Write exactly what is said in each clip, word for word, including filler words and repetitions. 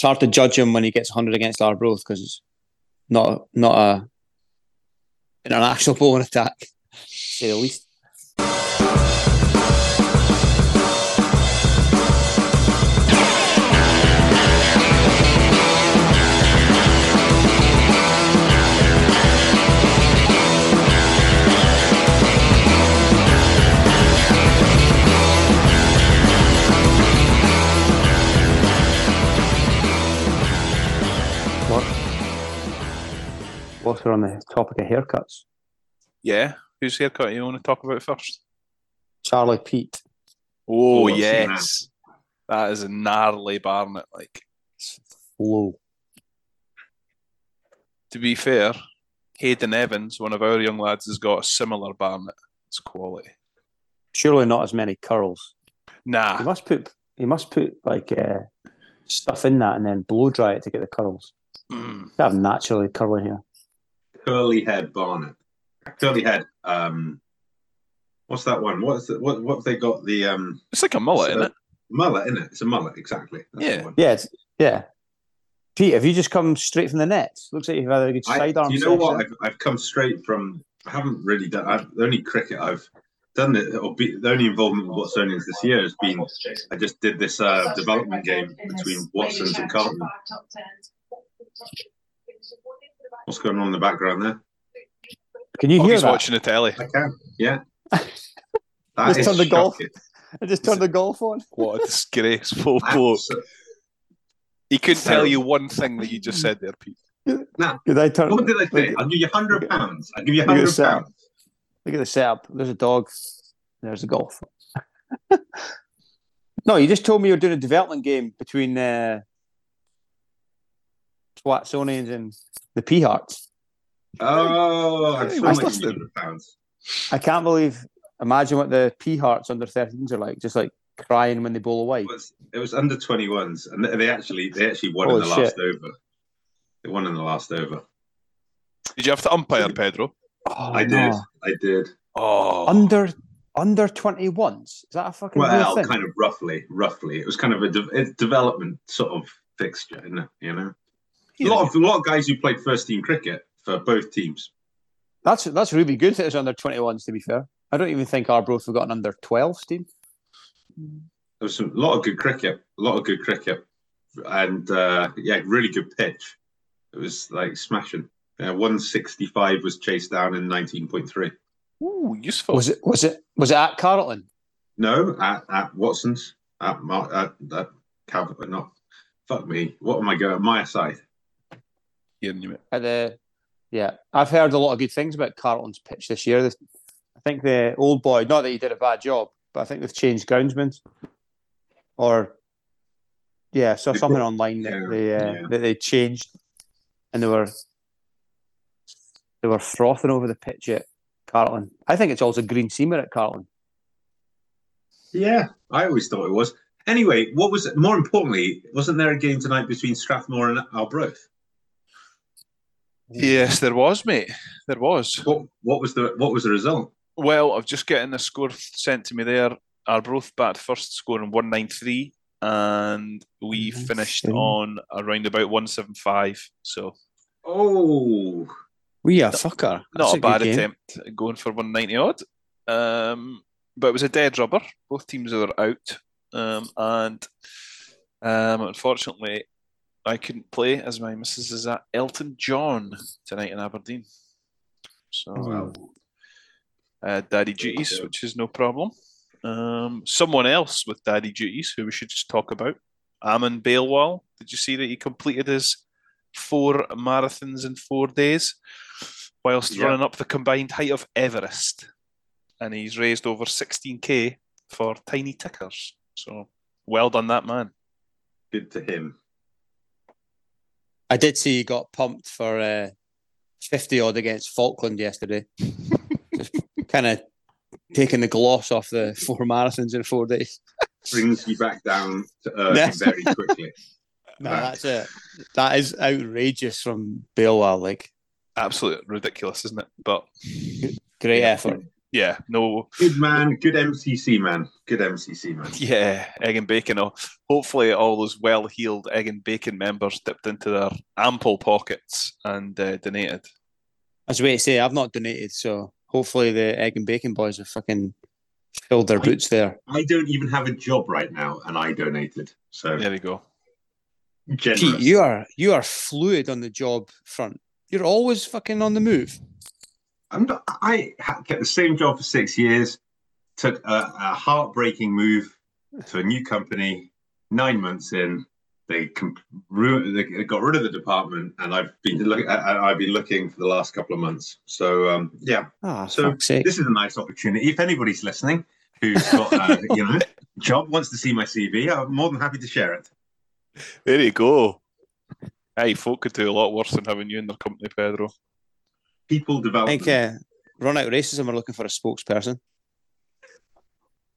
it's hard to judge him when he gets one hundred against Arbroath because it's not not a international bowling attack, to say the least. Whilst we're on the topic of haircuts. Yeah. Whose haircut do you want to talk about first? Charlie Pete. Oh, oh yes. That. that is a gnarly Barnet, like. Low. To be fair, Hayden Evans, one of our young lads, has got a similar Barnet. It's quality. Surely not as many curls. Nah. He must put, he must put like, uh, stuff in that and then blow dry it to get the curls. Mm. They have naturally curly hair. Curly head Barnet, curly head. Um, what's that one? What's the, what? What have they got? The um, it's like a mullet, isn't it? Mullet, isn't it? It's a mullet, exactly. That's yeah, the one. yeah, it's, yeah. Pete, have you just come straight from the nets? Looks like you've had a good sidearm. You know session. what? I've, I've come straight from. I haven't really done. I've, the only cricket I've done it, or be, the only involvement with Watsonians this year has been. I just did this uh, development game between Watsons and Carlton. What's going on in the background there? Can you oh, hear he's that? Watching the telly. I can, yeah. I just turned the golf. I just turned the golf on. What a disgraceful bloke. He couldn't tell you one thing that you just said there, Pete. Nah. Did I turn... What did I say? I'll give you one hundred pounds. I'll give you one hundred pounds. Look at the setup. There's a dog. There's a golf. No, you just told me you were doing a development game between... Uh, Watsonians and the P Hearts. Oh, I, I, still, I can't believe. Imagine what the P Hearts under thirteens are like, just like crying when they bowl away. It was, it was under twenty-ones, and they actually they actually won Holy in the shit. last over. They won in the last over. Did you have to umpire, Pedro? Oh, I no. did. I did. Oh, under under twenty-ones. Is that a fucking well? Thing? Kind of roughly, roughly. It was kind of a, de- a development sort of fixture, isn't it? You know. A lot of a lot of guys who played first team cricket for both teams. That's that's really good that it was under twenty-ones, to be fair. I don't even think Arbroath have got an under twelves team. There was some, a lot of good cricket, a lot of good cricket, and uh, yeah, really good pitch. It was like smashing. Uh, one sixty-five was chased down in nineteen point three. Ooh, useful. Was it? Was it? Was it at Carlton? No, at, at Watson's. At Mar- at, at Calvert, not. Fuck me. What am I going at my side? At the, yeah, I've heard a lot of good things about Carlton's pitch this year. I think the old boy, not that he did a bad job, but I think they've changed groundsmen. Or, yeah, I saw something online that yeah, they uh, yeah. that they changed, and they were they were frothing over the pitch at Carlton. I think it's also green seamer at Carlton. Yeah, I always thought it was. Anyway, what was it? More importantly, wasn't there a game tonight between Strathmore and Arbroath? Yes, there was, mate. There was. What, what was the what was the result? Well, I've just getting a score sent to me there. Arbroath bat first, scoring one nine three, and we nice finished thing. on around about one seven five. So, oh, we are fucker. That's not a, a bad attempt at going for one ninety odd. Um, but it was a dead rubber. Both teams were out, um, and um, unfortunately. I couldn't play as my missus is at Elton John tonight in Aberdeen. So, wow. uh, daddy duties, which is no problem. Um, someone else with daddy duties who we should just talk about, Eamon Bailwal. Did you see that he completed his four marathons in four days whilst yeah. running up the combined height of Everest? And he's raised over sixteen K for Tiny Tickers. So, well done, that man. Good to him. I did see he got pumped for uh, fifty odd against Falkland yesterday. Just kind of taking the gloss off the four marathons in four days. Brings you back down to earth very quickly. No, right. that's it. That is outrageous from Bailwal. Like, absolutely ridiculous, isn't it? But great effort. yeah, no. Good man, good M C C man, good M C C man. Yeah, egg and bacon. Hopefully all those well-heeled egg and bacon members dipped into their ample pockets and uh, donated. I was waiting to say, I've not donated, so hopefully the egg and bacon boys have fucking filled their I, boots there. I don't even have a job right now, and I donated. So there we go. Generous. Pete, you are you are fluid on the job front. You're always fucking on the move. I'm not, I kept the same job for six years, took a, a heartbreaking move to a new company. Nine months in, they, comp- ru- they got rid of the department, and I've been look- I- I've been looking for the last couple of months. So um, yeah, oh, so this sake. is a nice opportunity. If anybody's listening who's got uh, you know job wants to see my C V, I'm more than happy to share it. There you go. Hey, folk could do a lot worse than having you in their company, Pedro. People development. I think uh, Run Out Racism are looking for a spokesperson.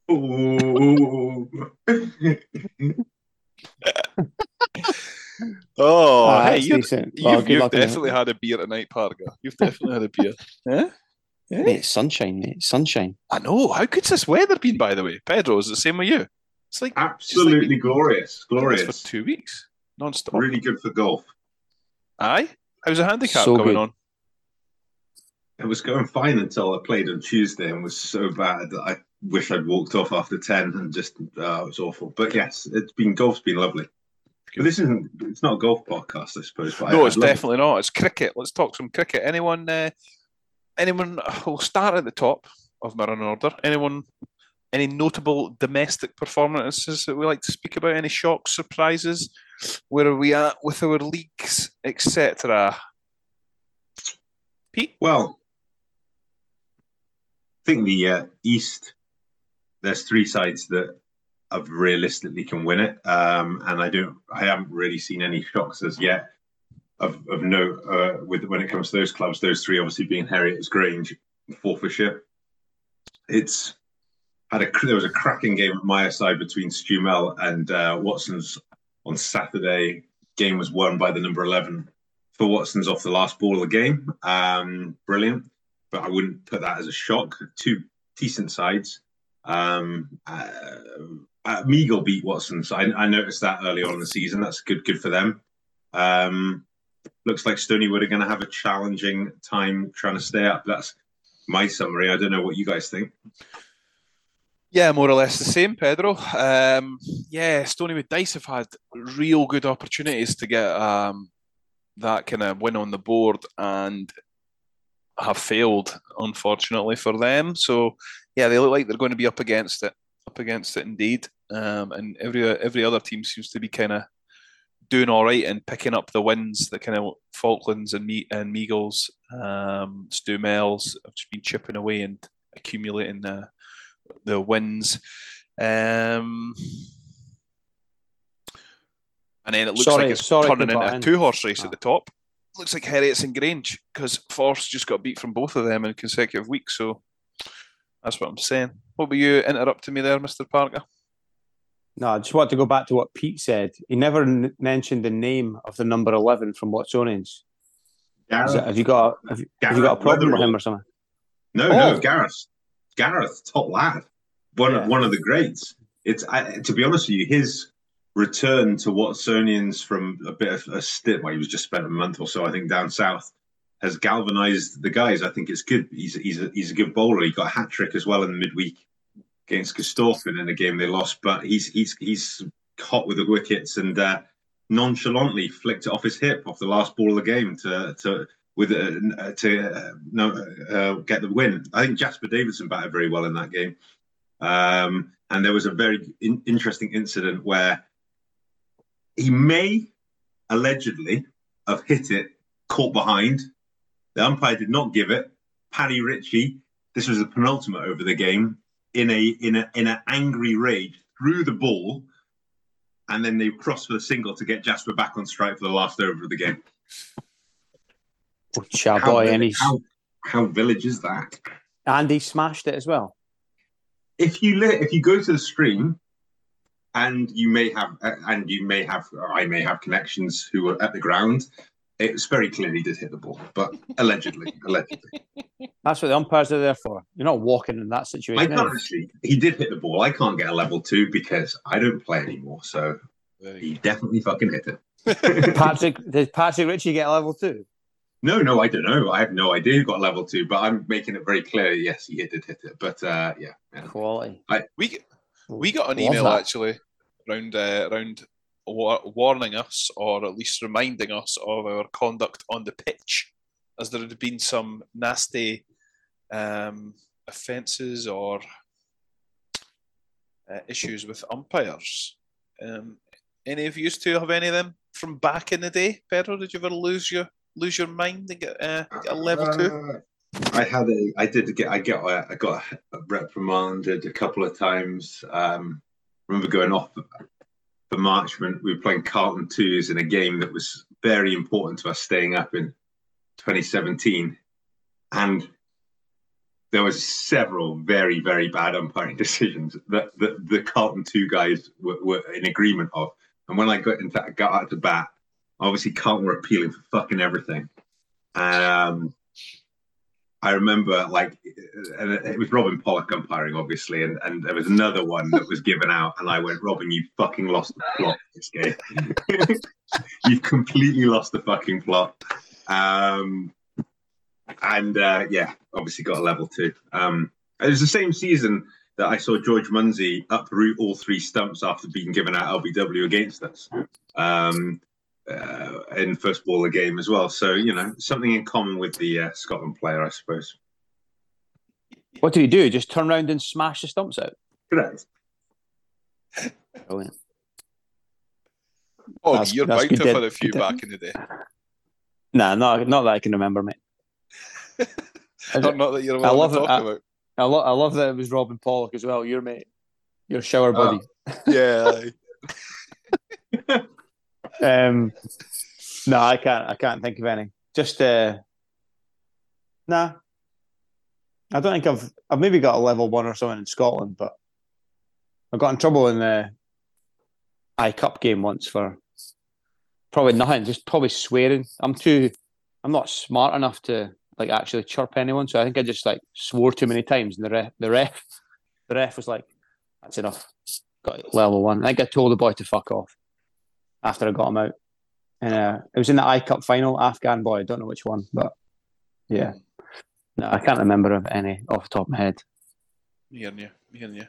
Oh, oh, oh hey, you've, well, you've, you've definitely had a beer tonight, Parga. You've definitely had a beer. Yeah? Yeah. Mate, sunshine, mate. Sunshine. I know. How good's this weather been, by the way? Pedro, is it the same with you? It's like absolutely it's like glorious. Glorious. For two weeks. Non-stop. Really good for golf. Aye? How's the handicap so going good. on? It was going fine until I played on Tuesday and was so bad that I wish I'd walked off after ten and just, uh, it was awful. But yes, it's been, golf's been lovely. But this isn't, it's not a golf podcast, I suppose. But no, I, it's definitely it. not. It's cricket. Let's talk some cricket. Anyone, uh, anyone, we'll start at the top of my run order. Anyone, any notable domestic performances that we like to speak about? Any shocks, surprises? Where are we at with our leagues, et cetera? Pete? Well, I think the uh, East, there's three sides that have realistically can win it, um, and I don't, I haven't really seen any shocks as yet of of no uh, with when it comes to those clubs. Those three, obviously, being Heriot's, Grange, and Forfarshire. It's had a there was a cracking game at my side between Stew Mel and uh, Watson's on Saturday. Game was won by the number eleven for Watson's off the last ball of the game. Um, brilliant. But I wouldn't put that as a shock. Two decent sides. Um, uh, uh, Meigle beat Watson, so I, I noticed that early on in the season. That's good, good for them. Um, looks like Stoneywood are going to have a challenging time trying to stay up. That's my summary. I don't know what you guys think. Yeah, more or less the same, Pedro. Um, yeah, Stoneywood Dice have had real good opportunities to get um, that kind of win on the board and have failed, unfortunately, for them. So, yeah, they look like they're going to be up against it. Up against it, indeed. Um, and every every other team seems to be kind of doing all right and picking up the wins. The kind of Falklands and Me- and Meagles, um, Stew Mel's have just been chipping away and accumulating the, the wins. Um, and then it looks sorry, like it's sorry, turning into a two-horse race oh. at the top. Looks like Heriot's and Grange, because Force just got beat from both of them in consecutive weeks, so that's what I'm saying. What were you interrupting me there, Mister Parker? No, I just want to go back to what Pete said. He never n- mentioned the name of the number eleven from Watsonians. Gareth, it, have you got have, Gareth, have you got a problem with him or something? No, oh. no, Gareth, Gareth, top lad, one yeah. one of the greats. It's I, to be honest with you, his returned to Watsonians from a bit of a stint, well, he was just spent a month or so, I think, down south, has galvanised the guys. I think it's good. He's he's a, he's a good bowler. He got a hat trick as well in the midweek against Gustafson in a game they lost. But he's he's he's hot with the wickets and uh, nonchalantly flicked it off his hip off the last ball of the game to to with uh, to uh, no, uh, get the win. I think Jasper Davidson batted very well in that game. Um, and there was a very in- interesting incident where he may allegedly have hit it, caught behind. The umpire did not give it. Paddy Ritchie, this was the penultimate over the game, in a in a in an angry rage, threw the ball, and then they crossed for the single to get Jasper back on strike for the last over of the game. How, boy, and he's... how, how village is that? And he smashed it as well. If you li- if you go to the stream. And you may have, and you may have, or I may have connections who were at the ground. It's very clearly did hit the ball, but allegedly, allegedly. That's what the umpires are there for. You're not walking in that situation. I can't actually, he did hit the ball. I can't get a level two because I don't play anymore. So he definitely fucking hit it. Patrick, did Patrick Ritchie get a level two? No, no, I don't know. I have no idea who got level two, but I'm making it very clear. Yes, he did hit it. But uh, yeah, yeah. Quality. I, we we got an email that. actually around uh, around warning us, or at least reminding us of our conduct on the pitch, as there had been some nasty um, offences or uh, issues with umpires. Um, any of you two have any of them from back in the day? Pedro, did you ever lose your? Lose your mind and get, uh, get a level uh, two. I had a, I did get, I got, a, I got a reprimanded a couple of times. Um, I remember going off for Marchmont. We were playing Carlton twos in a game that was very important to us, staying up in twenty seventeen, and there was several very, very bad umpiring decisions that the, the Carlton two guys were, were in agreement of. And when I got into, got out to bat. Obviously, Carlton were appealing for fucking everything. Um, I remember, like, and it was Robin Pollock umpiring, obviously, and, and there was another one that was given out, and I went, Robin, you fucking lost the plot this game. You've completely lost the fucking plot. Um, and, uh, yeah, obviously got a level two. Um, it was the same season that I saw George Munsey uproot all three stumps after being given out L B W against us. Um Uh, in first ball of the game as well. So, you know, something in common with the uh, Scotland player, I suppose. What do you do? Just turn around and smash the stumps out? Correct. Brilliant. Oh, that's, you're about to put a few back in the day. Nah, not, not that I can remember, mate. not, not that you're allowed I love to talk that, about. I, I, lo- I love that it was Robin Pollock as well, your mate. Your shower buddy. Oh, yeah. Um, no, I can't. I can't think of any. Just uh, nah. I don't think I've. I've maybe got a level one or something in Scotland, but I got in trouble in the I Cup game once for probably nothing. Just probably swearing. I'm too. I'm not smart enough to like actually chirp anyone. So I think I just like swore too many times, and the ref, the ref, the ref was like, "That's enough." Got level one. I think I told the boy to fuck off. After I got him out. And uh, it was in the I Cup final, Afghan boy, I don't know which one, but yeah. No, I can't remember of any off the top of my head. Me and you, me and you.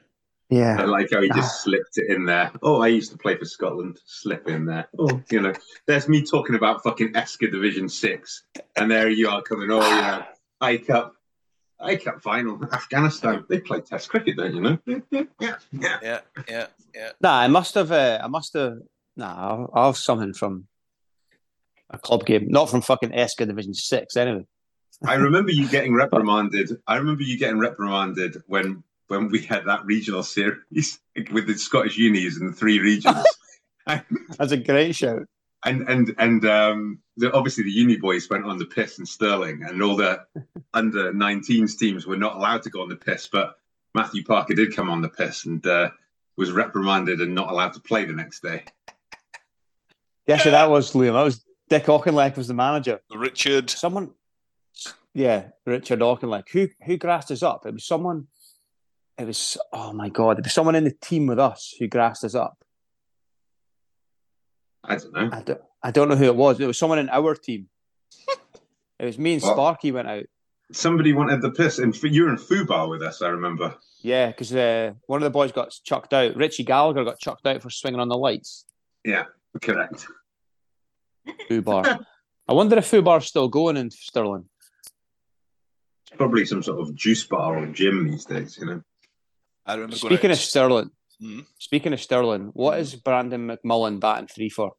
Yeah. I like how he just slipped it in there. Oh, I used to play for Scotland, slip in there. Oh, you know, there's me talking about fucking Esker Division six, and there you are coming, oh, you know, I Cup, I Cup final, Afghanistan. They play Test cricket, don't you know? Yeah, yeah, yeah, yeah. yeah. Nah, I must have, uh, I must have, Nah, I'll, I'll have something from a club game, not from fucking Esker Division Six, anyway. I remember you getting reprimanded. I remember you getting reprimanded when when we had that regional series with the Scottish unis in the three regions. That's a great shout. And and and um, the, obviously the uni boys went on the piss in Stirling, and all the under nineteens teams were not allowed to go on the piss. But Matthew Parker did come on the piss and uh, was reprimanded and not allowed to play the next day. Yeah, so that was Liam. That was Dick Auchinleck was the manager. Richard. Someone, yeah, Richard Auchinleck. Who who grassed us up? It was someone. It was oh my god! It was someone in the team with us who grassed us up. I don't know. I don't, I don't know who it was. It was someone in our team. It was me and well, Sparky went out. Somebody wanted the piss, and you were in Fubar with us. I remember. Yeah, because uh, one of the boys got chucked out. Richie Gallagher got chucked out for swinging on the lights. Yeah. Correct. Fubar. I wonder if Fubar's still going in Stirling. It's probably some sort of juice bar or gym these days, you know. I remember. Speaking of Stirling, mm-hmm. speaking of Stirling, what is Brandon McMullen batting three for?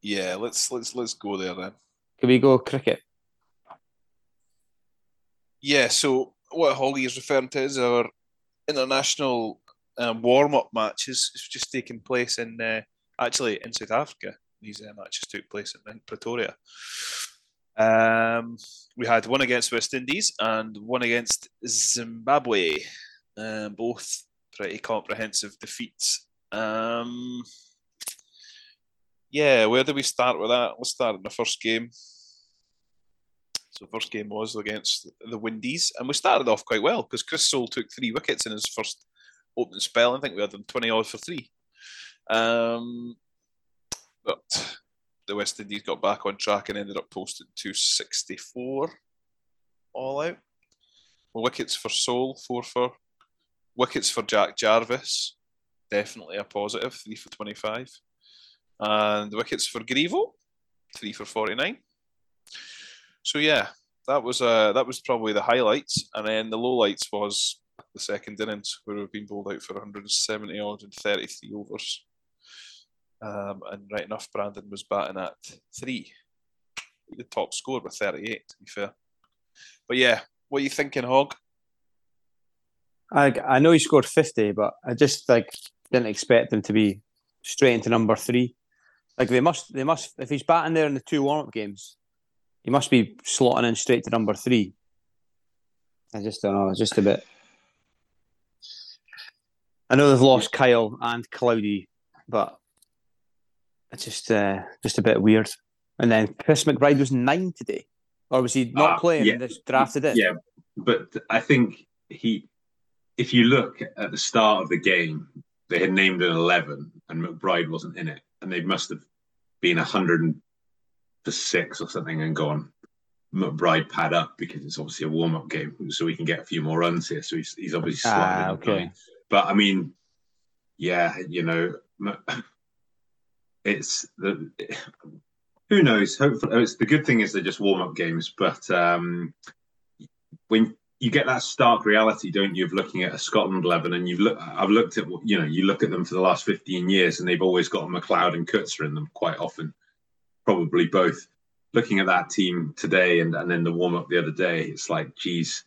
Yeah, let's let's let's go there then. Can we go cricket? Yeah. So what Holly is referring to is our international um, warm-up matches. It's just taking place in. Uh, Actually, in South Africa, these uh, matches took place in Pretoria. Um, we had one against West Indies and one against Zimbabwe. Um, both pretty comprehensive defeats. Um, yeah, where do we start with that? We'll start in the first game. So the first game was against the Windies, and we started off quite well because Chris Soule took three wickets in his first opening spell. I think we had them twenty odd for three. Um, but the West Indies got back on track and ended up posting two sixty-four all out. Well, wickets for Soule, four for... Wickets for Jack Jarvis, definitely a positive, three for twenty-five. And wickets for Grievo, three for forty-nine. So yeah, that was uh, that was probably the highlights. And then the lowlights was the second innings, where we've been bowled out for one hundred seventy odd and thirty-three overs. Um, and right enough, Brandon was batting at three. The top score with thirty-eight, to be fair. But yeah, what are you thinking, Hog? I I know he scored fifty, but I just like didn't expect him to be straight into number three. Like they must, they must. If he's batting there in the two warm-up games, he must be slotting in straight to number three. I just don't know. It's just a bit. I know they've lost Kyle and Cloudy, but it's just uh, just a bit weird. And then Chris McBride was nine today, or was he not uh, playing? Yeah. This drafted it. Yeah, but I think he. If you look at the start of the game, they had named an eleven and McBride wasn't in it. And they must have been one hundred six or something and gone, McBride pad up because it's obviously a warm-up game. So we can get a few more runs here. So he's, he's obviously slotted ah, okay. in. But I mean, yeah, you know, it's the... Who knows? Hopefully, it's, the good thing is they're just warm-up games. But um, when... You get that stark reality, don't you, of looking at a Scotland eleven, and you've look, I've looked at, you know, you look at them for the last fifteen years, and they've always got McLeod and Kutzer in them quite often, probably both. Looking at that team today and, and then the warm-up the other day, it's like, geez,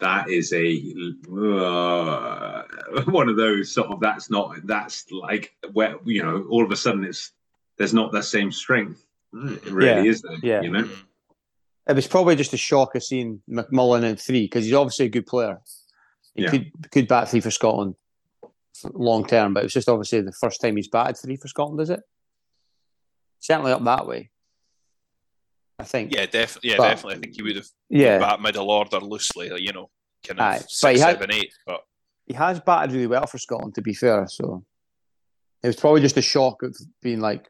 that is a, uh, one of those sort of, that's not, that's like, where, you know, all of a sudden it's, there's not that same strength, it really yeah. is there, yeah. you know? It was probably just a shock of seeing McMullen in three because he's obviously a good player. He yeah. could could bat three for Scotland long term, but it was just obviously the first time he's batted three for Scotland, is it? Certainly up that way, I think. Yeah, def- yeah but, definitely. I think he would have yeah. bat middle order loosely, you know, kind of right. six, but seven, had, eight. But he has batted really well for Scotland, to be fair. So it was probably just a shock of being like,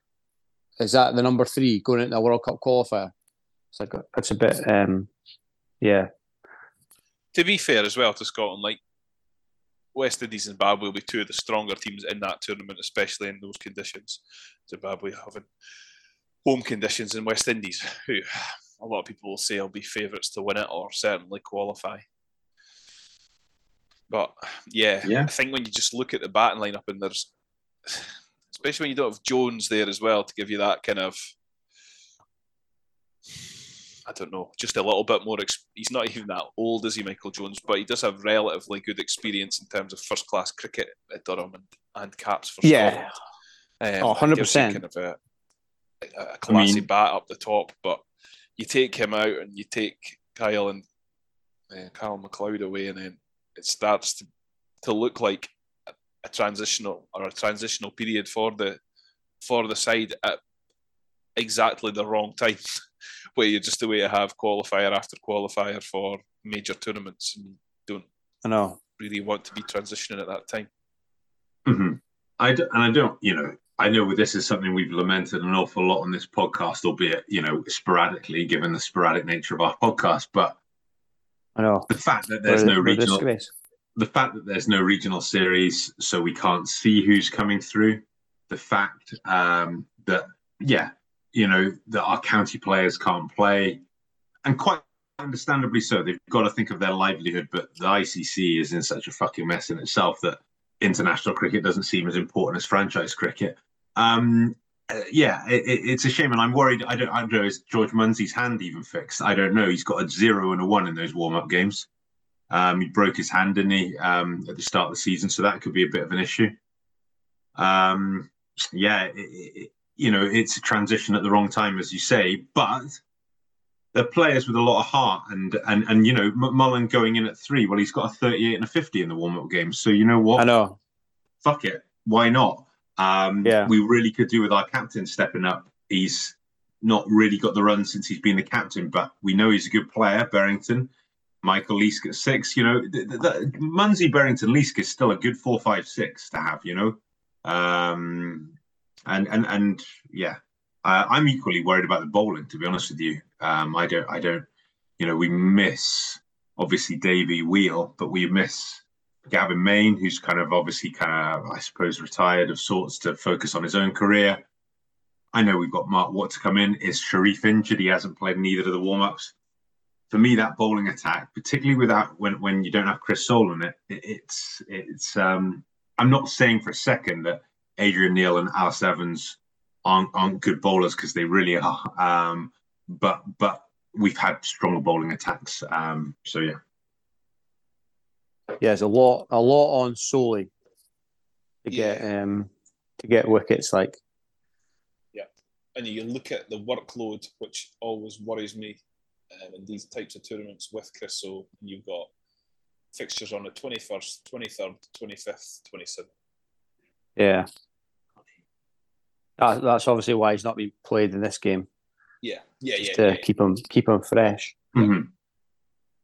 is that the number three going into a World Cup qualifier? It's like it's a bit, um, yeah. To be fair, as well to Scotland, like West Indies, Zimbabwe will be two of the stronger teams in that tournament, especially in those conditions. Zimbabwe having home conditions in West Indies, who a lot of people will say will be favourites to win it or certainly qualify. But yeah, yeah, I think when you just look at the batting lineup and there's, especially when you don't have Jones there as well to give you that kind of. I don't know, just a little bit more. Exp- he's not even that old, is he, Michael Jones? But he does have relatively good experience in terms of first-class cricket at Durham and, and caps for Scotland. Yeah, um, oh, one hundred percent. Kind of a, a classy I mean, bat up the top, but you take him out and you take Kyle and uh, Kyle McLeod away, and then it starts to, to look like a, a transitional or a transitional period for the for the side at exactly the wrong time. Where you're just the way to have qualifier after qualifier for major tournaments and don't I know. really want to be transitioning at that time. Mm-hmm. I d- and I don't, you know, I know this is something we've lamented an awful lot on this podcast, albeit, you know, sporadically, given the sporadic nature of our podcast, but I know. the fact that there's we're, no regional... The fact that there's no regional series, so we can't see who's coming through. The fact um, that, yeah, you know, that our county players can't play. And quite understandably so. They've got to think of their livelihood, but the I C C is in such a fucking mess in itself that international cricket doesn't seem as important as franchise cricket. Um, yeah, it, it's a shame. And I'm worried, I don't, I don't know, is George Munsey's hand even fixed? I don't know. He's got a zero and a one in those warm-up games. Um, he broke his hand, didn't he, um, at the start of the season, so that could be a bit of an issue. Um, yeah, it, it, you know, it's a transition at the wrong time, as you say, but they're players with a lot of heart. And, and, and you know, McMullen going in at three, well, he's got a thirty-eight and a fifty in the warm-up game. So, you know what? I know. Fuck it. Why not? Um, yeah. We really could do with our captain stepping up. He's not really got the run since he's been the captain, but we know he's a good player, Berrington. Michael Leask at six, you know, the, the, the, Munsey, Berrington, Leask is still a good four, five, six to have, you know. Um, and, and, and yeah, uh, I'm equally worried about the bowling, to be honest with you. Um, I don't, I don't, you know, we miss obviously Davy Wheel, but we miss Gavin Main, who's kind of obviously kind of, I suppose, retired of sorts to focus on his own career. I know we've got Mark Watt to come in. Is Sharif injured? He hasn't played in either of the warm-ups. For me, that bowling attack, particularly without when, when you don't have Chris Sole in it, it it's it's. Um, I'm not saying for a second that Adrian Neal and Alice Evans aren't aren't good bowlers, because they really are. Um, but but we've had stronger bowling attacks. Um, so yeah, yeah, there's a lot a lot on Sole to yeah. get um, to get wickets, like yeah. And you look at the workload, which always worries me. Um, in these types of tournaments with Chris Sole, and you've got fixtures on the twenty-first, twenty-third, twenty-fifth, twenty-seventh. Yeah. That, that's obviously why he's not been played in this game. Yeah, yeah, just yeah. to yeah. keep him keep him fresh. Yeah. Mm-hmm.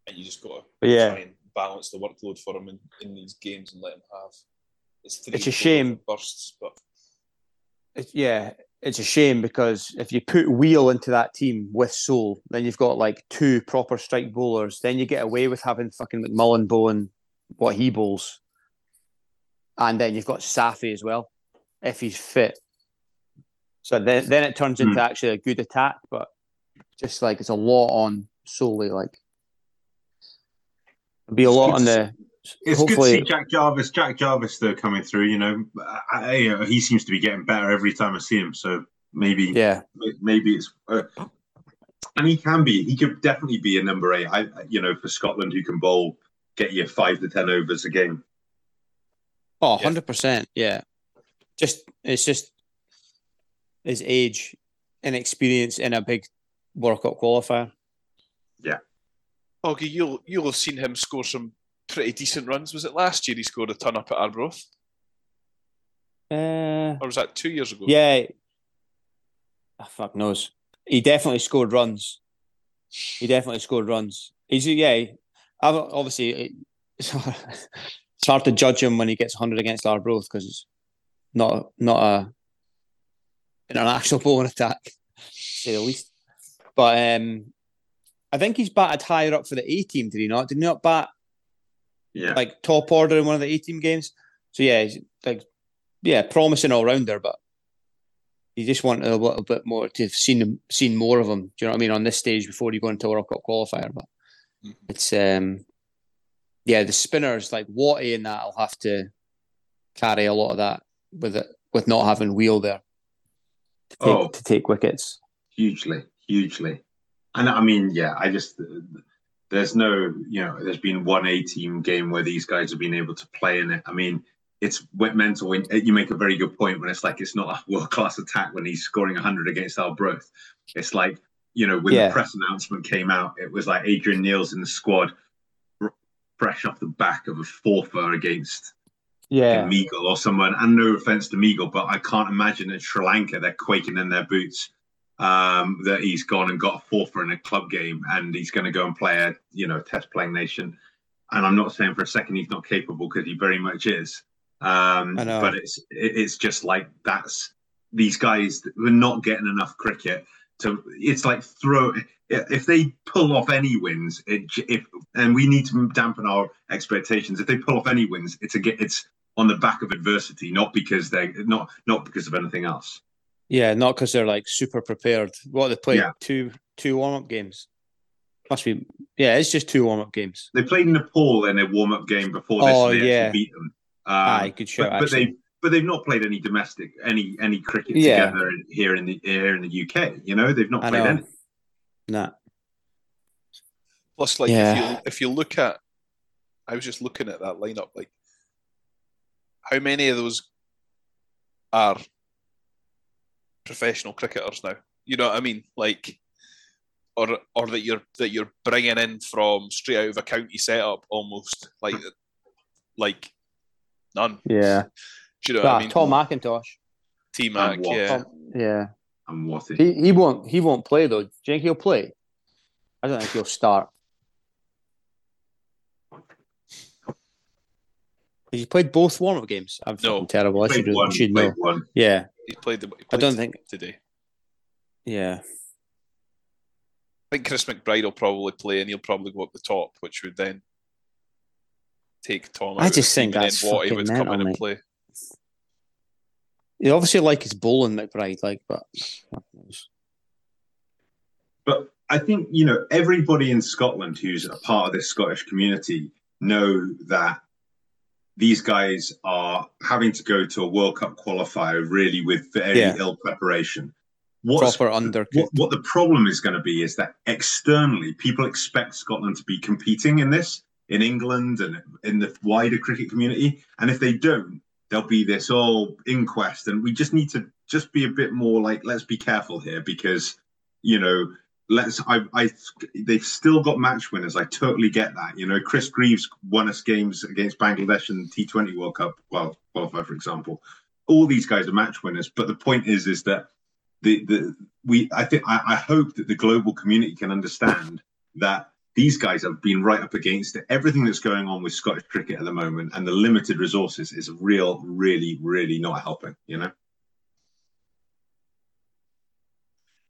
And you just got to but yeah. try and balance the workload for him in, in these games and let him have. It's, three it's a shame. Bursts, but... It's, yeah. It's a shame, because if you put Wheel into that team with Sole, then you've got like two proper strike bowlers. Then you get away with having fucking McMullen bowling what he bowls. And then you've got Safi as well, if he's fit. So then then it turns into mm. actually a good attack, but just like it's a lot on Sole. Like, it'll be a lot on the... It's Hopefully. good to see Jack Jarvis. Jack Jarvis, though, coming through. You know, I, you know, he seems to be getting better every time I see him. So maybe, yeah, maybe it's. Uh, and he can be. He could definitely be a number eight. I, you know, for Scotland, who can bowl, get you five to ten overs a game. Oh, yeah. one hundred percent. Yeah, just it's just his age and experience in a big World Cup qualifier. Yeah. Okay, you'll you'll have seen him score some pretty decent runs. Was it last year he scored a ton up at Arbroath? Uh, or was that two years ago? Yeah. Oh, fuck knows. He definitely scored runs. He definitely scored runs. He's, yeah, I've, obviously, it's hard, it's hard to judge him when he gets one hundred against Arbroath, because it's not, not a international bowling attack, to say the least. But um, I think he's batted higher up for the A team, did he not? Did he not bat Yeah. like top order in one of the A-team games? So yeah, he's like, yeah, promising all-rounder, but you just want a little bit more to have seen him, seen more of him, do you know what I mean, on this stage before you go into a World Cup qualifier. But mm-hmm. it's, um, yeah, the spinners, like Watty and that, will have to carry a lot of that with it, with not having Wheel there to take, oh, to take wickets. Hugely, hugely. And I mean, yeah, I just... There's no, you know, there's been one A-team game where these guys have been able to play in it. I mean, it's mental. When you make a very good point when it's like, it's not a world-class attack when he's scoring one hundred against Arbroath. It's like, you know, when yeah. the press announcement came out, it was like Adrian Neal's in the squad, fresh off the back of a forfer against yeah. Meigle or someone. And no offence to Meigle, but I can't imagine in Sri Lanka they're quaking in their boots. Um, that he's gone and got a forfer in a club game, and he's going to go and play a, you know, test playing nation. And I'm not saying for a second he's not capable, because he very much is. Um, I know. But it's it's just like, that's these guys, we're not getting enough cricket to. It's like throw if they pull off any wins, it, if and we need to dampen our expectations. If they pull off any wins, it's a it's on the back of adversity, not because they not not because of anything else. Yeah, not because they're like super prepared. What, they played yeah. two two warm-up games? Must be, yeah, it's just two warm-up games. They played Nepal in a warm-up game before this, oh, and they yeah. actually beat them. Um, Aye, good show, but, but, they, but they've not played any domestic, any any cricket yeah. together in, here, in the, here in the U K, you know? They've not I played know. any. No. Nah. Plus, like, yeah. if, you, if you look at, I was just looking at that lineup, like, how many of those are professional cricketers now, you know what I mean, like, or or that you're that you're bringing in from straight out of a county setup, almost like like none. Yeah, do you know? Nah, what I mean? Tom McIntosh, T Mac, yeah, Tom, yeah, and what it. He, he won't. He won't play though. Do you think he'll play? I don't think he'll start. He played both warm-up games. I'm no, terrible. I should, one, should know. One. Yeah, he played the. He played I don't think today. Yeah, I think Chris McBride will probably play, and he'll probably go up the top, which would then take Tom. I out just think that's what he would mental, come in mate. And play. He obviously like his bowling McBride, like, but. But I think you know everybody in Scotland who's a part of this Scottish community know that. These guys are having to go to a World Cup qualifier really with very yeah. ill preparation. What's, Proper undercooked. What, what the problem is going to be is that externally, people expect Scotland to be competing in this, in England and in the wider cricket community. And if they don't, there'll be this all inquest. And we just need to just be a bit more like, let's be careful here because, you know, let's. I, I. They've still got match winners. I totally get that. You know, Chris Greaves won us games against Bangladesh in the T twenty World Cup well, qualifier, for example. All these guys are match winners. But the point is, is that the the we. I think I, I hope that the global community can understand that these guys have been right up against it. Everything that's going on with Scottish cricket at the moment and the limited resources is real, really, really not helping. You know.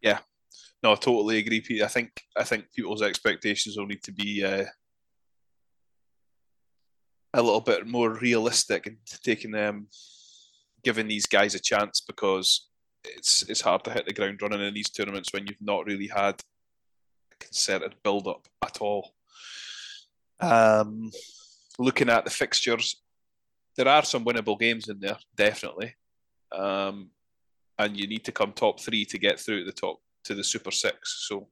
Yeah. No, I totally agree, Pete. I think I think people's expectations will need to be uh, a little bit more realistic and taking um, giving these guys a chance because it's it's hard to hit the ground running in these tournaments when you've not really had a concerted build-up at all. Um, looking at the fixtures, there are some winnable games in there, definitely, um, and you need to come top three to get through to the top. To the Super Six. So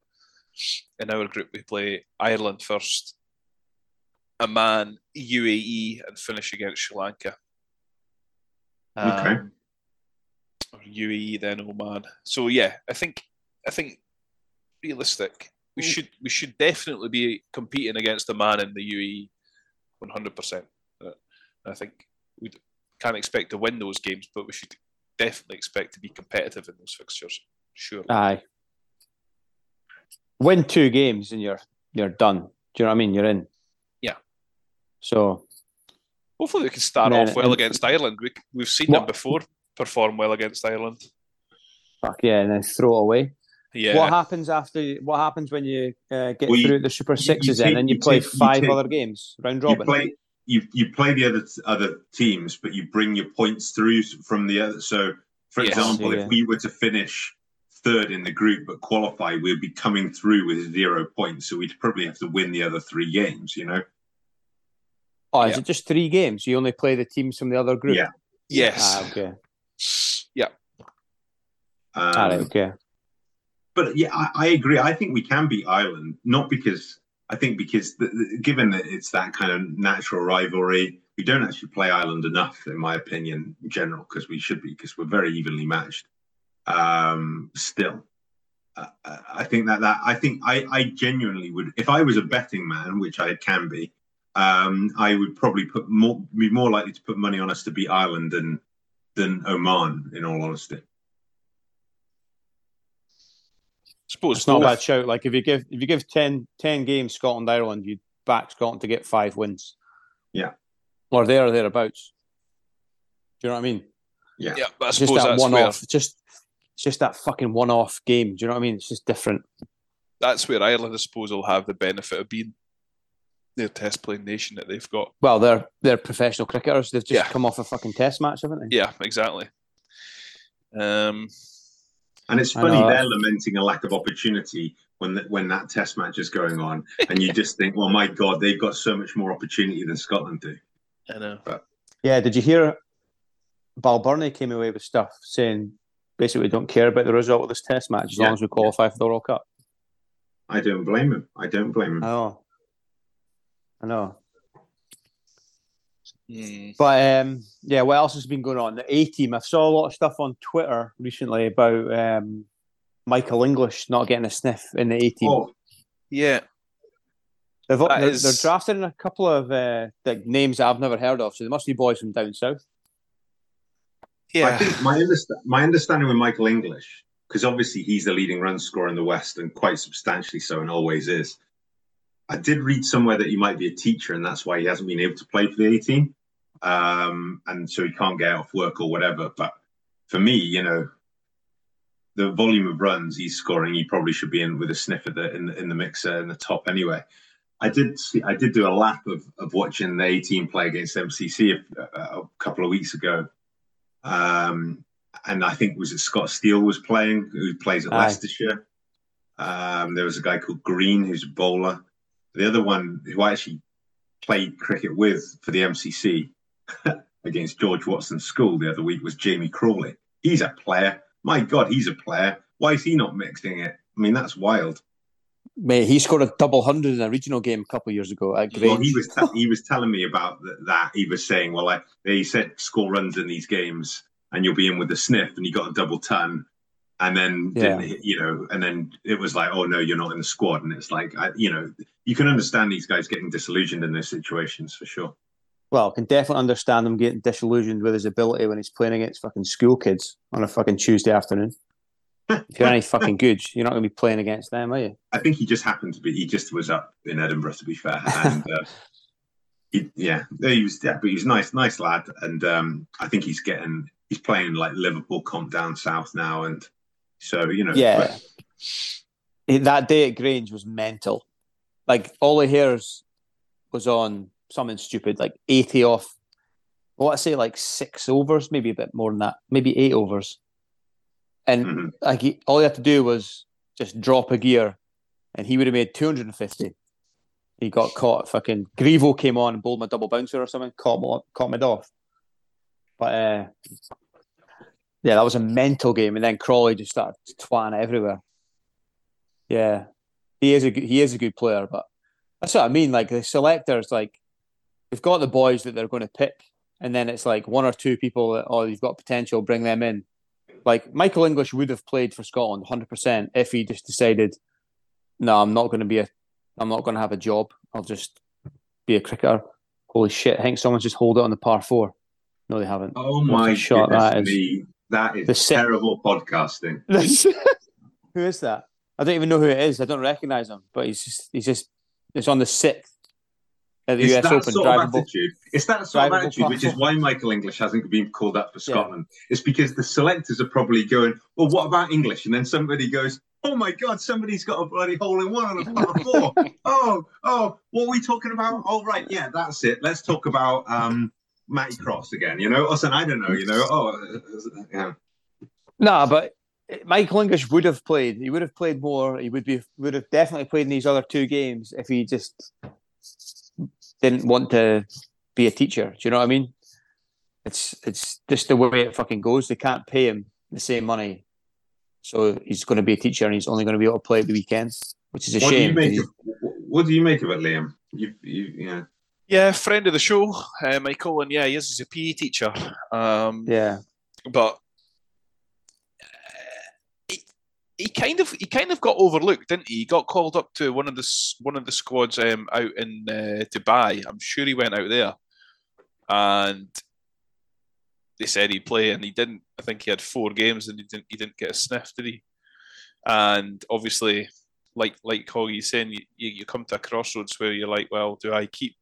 in our group we play Ireland first, Oman, U A E and finish against Sri Lanka. Um, okay. U A E then Oman. So yeah, I think I think realistic. We should we should definitely be competing against Oman and the U A E one hundred percent. I think we can't expect to win those games, but we should definitely expect to be competitive in those fixtures. Sure. Aye. Win two games and you're you're done. Do you know what I mean? You're in. Yeah. So hopefully we can start off well against Ireland. We we've seen them before perform well against Ireland. Fuck yeah, and then throw it away. Yeah. What happens after? What happens when you uh, get well, you, through the Super Sixes and then you, you play take, five you take, other games round robin? You play, you, you play the other other teams, but you bring your points through from the other. So for yes, example, yeah. if we were to finish third in the group but qualify, we'd be coming through with zero points, so we'd probably have to win the other three games, you know? Oh, is yeah. it just three games? You only play the teams from the other group? Yeah. Yes. Ah, okay. Yeah. Um, All right, okay. But yeah, I, I agree. I think we can beat Ireland, not because, I think because the, the, given that it's that kind of natural rivalry, we don't actually play Ireland enough, in my opinion, in general, because we should be, because we're very evenly matched. Um, still, uh, I think that, that I think I, I genuinely would, if I was a betting man, which I can be, um, I would probably put more, be more likely to put money on us to beat Ireland than than Oman, in all honesty. I suppose it's not a bad shout. Like if you give if you give ten, ten games Scotland Ireland, you'd back Scotland to get five wins. Yeah, or there or thereabouts. Do you know what I mean? Yeah, yeah but I suppose just that that's one where... off. Just It's just that fucking one-off game. Do you know what I mean? It's just different. That's where Ireland, I suppose, will have the benefit of being their test-playing nation that they've got. Well, they're they're professional cricketers. They've just yeah. come off a fucking test match, haven't they? Yeah, exactly. Um, and it's funny they're lamenting a lack of opportunity when the, when that test match is going on, and you just think, well, my God, they've got so much more opportunity than Scotland do. I know. But, yeah, did you hear? Balbirnie came away with stuff saying. Basically, we don't care about the result of this test match as yeah. long as we qualify yeah. for the World Cup. I don't blame him. I don't blame him. I know. I know. Mm. But, um, yeah, what else has been going on? The A-team. I saw a lot of stuff on Twitter recently about um, Michael English not getting a sniff in the A-team. Oh, yeah. They've, they're, is... they're drafting a couple of uh, like names I've never heard of, so they must be boys from down south. Yeah, I think my, understa- my understanding with Michael English because obviously he's the leading run scorer in the West and quite substantially so, and always is. I did read somewhere that he might be a teacher and that's why he hasn't been able to play for the A-team. Um, and so he can't get out of work or whatever. But for me, you know, the volume of runs he's scoring, he probably should be in with a sniff at the, in, in the mixer in the top anyway. I did see, I did do a lap of, of watching the A-team play against M C C a, a couple of weeks ago. Um, and I think was it Scott Steele was playing, who plays at Aye. Leicestershire. Um, there was a guy called Green, who's a bowler. The other one who I actually played cricket with for the M C C against George Watson's school the other week was Jamie Crawley. He's a player. My God, he's a player. Why is he not mixing it? I mean, that's wild. Mate, he scored a double hundred in a regional game a couple of years ago at Grange. Well, he was ta- he was telling me about that. He was saying, well, like they said, score runs in these games and you'll be in with a sniff, and he got a double ton. And then, yeah. didn't hit, you know, and then it was like, oh, no, you're not in the squad. And it's like, I, you know, you can understand these guys getting disillusioned in those situations for sure. Well, I can definitely understand him getting disillusioned with his ability when he's playing against fucking school kids on a fucking Tuesday afternoon. If you're any fucking good, you're not going to be playing against them, are you? I think he just happened to be, he just was up in Edinburgh, to be fair. And uh, he, yeah, he was, yeah, but he was nice, nice lad. And um, I think he's getting, he's playing like Liverpool comp down south now. And, So, you know, yeah, but... that day at Grange was mental. Like, Ollie Harris was on something stupid, like eighty off, well, I say like six overs, maybe a bit more than that, maybe eight overs. And mm-hmm. like, he, all he had to do was just drop a gear and he would have made two hundred fifty. He got caught. Fucking Grievo came on and bowled him a double bouncer or something, caught him, caught him off. But, uh, yeah, that was a mental game, and then Crawley just started twatting everywhere. Yeah, he is a good, he is a good player, but that's what I mean. Like, the selectors, like, they've got the boys that they're going to pick, and then it's like one or two people that, oh, you've got potential, bring them in. Like, Michael English would have played for Scotland one hundred percent if he just decided, no, I'm not going to be a, I'm not going to have a job. I'll just be a cricketer. Holy shit! I think someone's just holed it on the par four. No, they haven't. Oh my shot! That is. That is the se- terrible podcasting. Who is that? I don't even know who it is. I don't recognise him, but he's just, he's just, it's on the sixth at the it's U S Open. Sort of attitude. It's that sort of attitude, platform. Which is why Michael English hasn't been called up for Scotland. Yeah. It's because the selectors are probably going, well, what about English? And then somebody goes, oh my God, somebody's got a bloody hole in one on a par four. oh, oh, what are we talking about? Oh, right, yeah, that's it. Let's talk about... Um, Matty Cross again, you know, us and I don't know, you know. Oh, yeah. Nah, but Michael English would have played. He would have played more. He would be would have definitely played in these other two games if he just didn't want to be a teacher. Do you know what I mean? It's it's just the way it fucking goes. They can't pay him the same money, so he's going to be a teacher and he's only going to be able to play at the weekends, which is a what shame. Do you make of, what do you make of it, Liam? You, you, yeah. Yeah, friend of the show, uh, Michael, and yeah, he is he's a P E teacher. Um, yeah, but uh, he, he kind of he kind of got overlooked, didn't he? He got called up to one of the one of the squads um, out in uh, Dubai. I'm sure he went out there, and they said he'd play, and he didn't. I think he had four games, and he didn't. He didn't get a sniff, did he? And obviously, like like Hoggy's saying, you, you, you come to a crossroads where you're like, well, do I keep?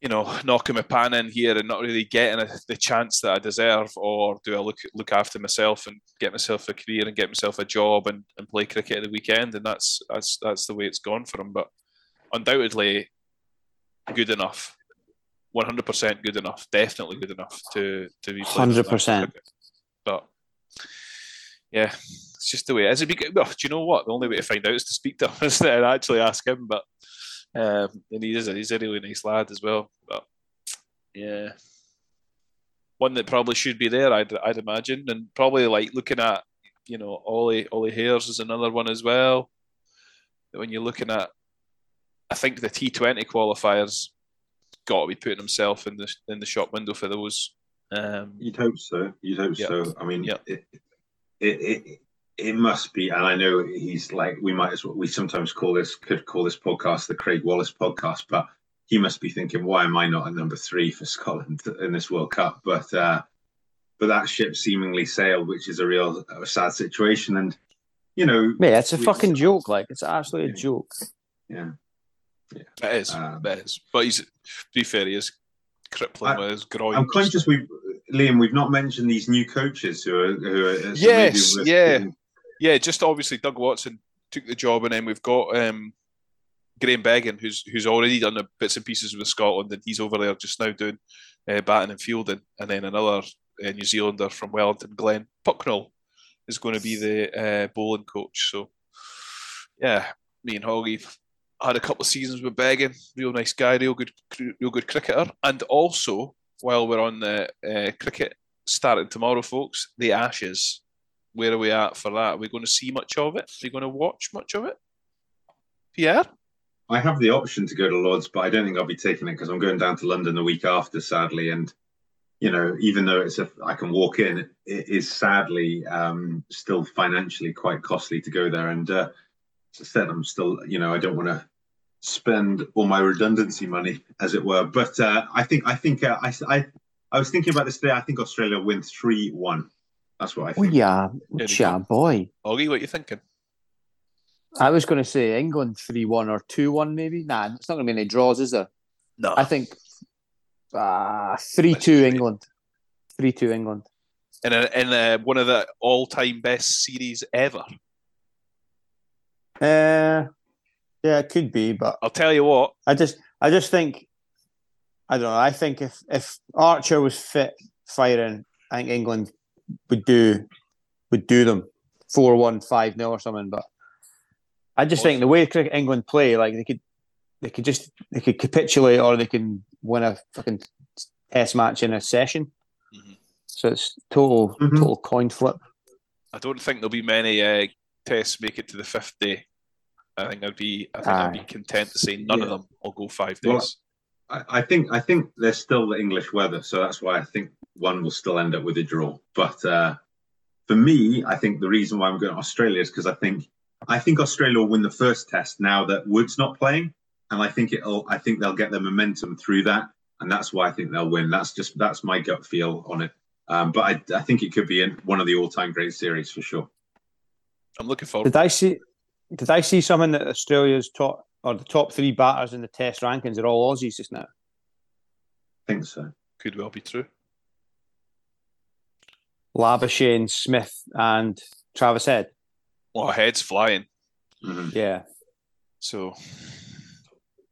You know, knocking my pan in here and not really getting a, the chance that I deserve, or do I look look after myself and get myself a career and get myself a job and, and play cricket at the weekend? And that's that's that's the way it's gone for him. But undoubtedly, good enough, one hundred percent good enough, definitely good enough to to be hundred percent. But yeah, it's just the way it is. It'd be, well, do you know what? The only way to find out is to speak to him, isn't it? And actually ask him, but. Um, and he is a, he's a really nice lad as well. But yeah, one that probably should be there, I'd I'd imagine, and probably like looking at, you know, Ollie Ollie Harris is another one as well. When you're looking at, I think the T twenty qualifiers, got to be putting himself in the in the shop window for those. Um, You'd hope so. You'd hope yep. so. I mean, yep. it, it it it must be, and I know he's like, we might as well, we sometimes call this, could call this podcast the Craig Wallace podcast, but he must be thinking, why am I not at number three for Scotland in this World Cup? But uh, but that ship seemingly sailed, which is a real a sad situation. And you know, yeah, it's a fucking joke. Like, it's absolutely yeah. a joke. Yeah, yeah. It is. Um, it is. But he's, to be fair, he is crippling I, with his groin. I'm conscious we, Liam, we've not mentioned these new coaches who are. Who are yes. Yeah. Doing... Yeah. Just obviously, Doug Watson took the job, and then we've got um, Graeme Beghin, who's who's already done the bits and pieces with Scotland, and he's over there just now doing uh, batting and fielding, and then another uh, New Zealander from Wellington, Glenn Pucknell, is going to be the uh, bowling coach. So, yeah, me and Hoggy had a couple of seasons with Beghin. Real nice guy, real good, real good cricketer. And also, while we're on the uh, cricket, starting tomorrow, folks, the Ashes. Where are we at for that? Are we going to see much of it? Are you going to watch much of it? Pierre? I have the option to go to Lord's, but I don't think I'll be taking it because I'm going down to London the week after, sadly, and you know, even though it's a, I can walk in, it is sadly um, still financially quite costly to go there. And uh, as I said, I'm still, you know, I don't want to spend all my redundancy money, as it were. But uh, I think, I think, uh, I, I, I was thinking about this today. I think Australia win three one. That's what I think. Oh, yeah, yeah, boy. Augie, what are you thinking? I was going to say England three one or two one maybe. Nah, it's not going to be any draws, is there? No. I think... Ah, uh, three two England. three two England. In, a, in a, one of the all-time best series ever? Uh, yeah, it could be, but... I'll tell you what. I just I just think... I don't know. I think if, if Archer was fit, firing, I think England would do would do them. four one, five nil or something, but... I just awesome. think the way cricket England play, like, they could... They could just they could capitulate, or they can win a fucking test match in a session. Mm-hmm. So it's total mm-hmm. total coin flip. I don't think there'll be many uh, tests make it to the fifth day. I think I'd be I think Aye. I'd be content to say none yeah. of them will go five days. Well, I, I think I think there's still the English weather, so that's why I think one will still end up with a draw. But uh, for me, I think the reason why I'm going to Australia is because I think I think Australia will win the first test now that Wood's not playing. And I think it'll. I think they'll get their momentum through that, and that's why I think they'll win. That's just that's my gut feel on it. Um, but I, I think it could be in one of the all-time great series for sure. I'm looking forward. Did I see? Did I see something that Australia's top or the top three batters in the Test rankings are all Aussies just now? I think so. Could well be true. Labuschagne, Smith, and Travis Head. Oh, Head's flying. Mm-hmm. Yeah. So.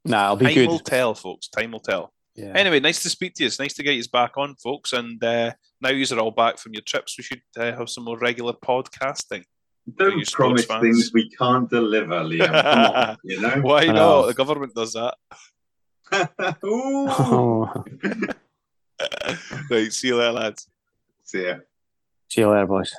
Nah, I'll be Time good. Time will tell, folks. Time will tell. Yeah. Anyway, nice to speak to you. It's nice to get you back on, folks. And uh, now you are all back from your trips. We should uh, have some more regular podcasting. Don't promise fans. Things we can't deliver, Liam. Come on, you know? Why not? Know. The government does that. oh. Right, see you later, lads. See ya. See you later, boys.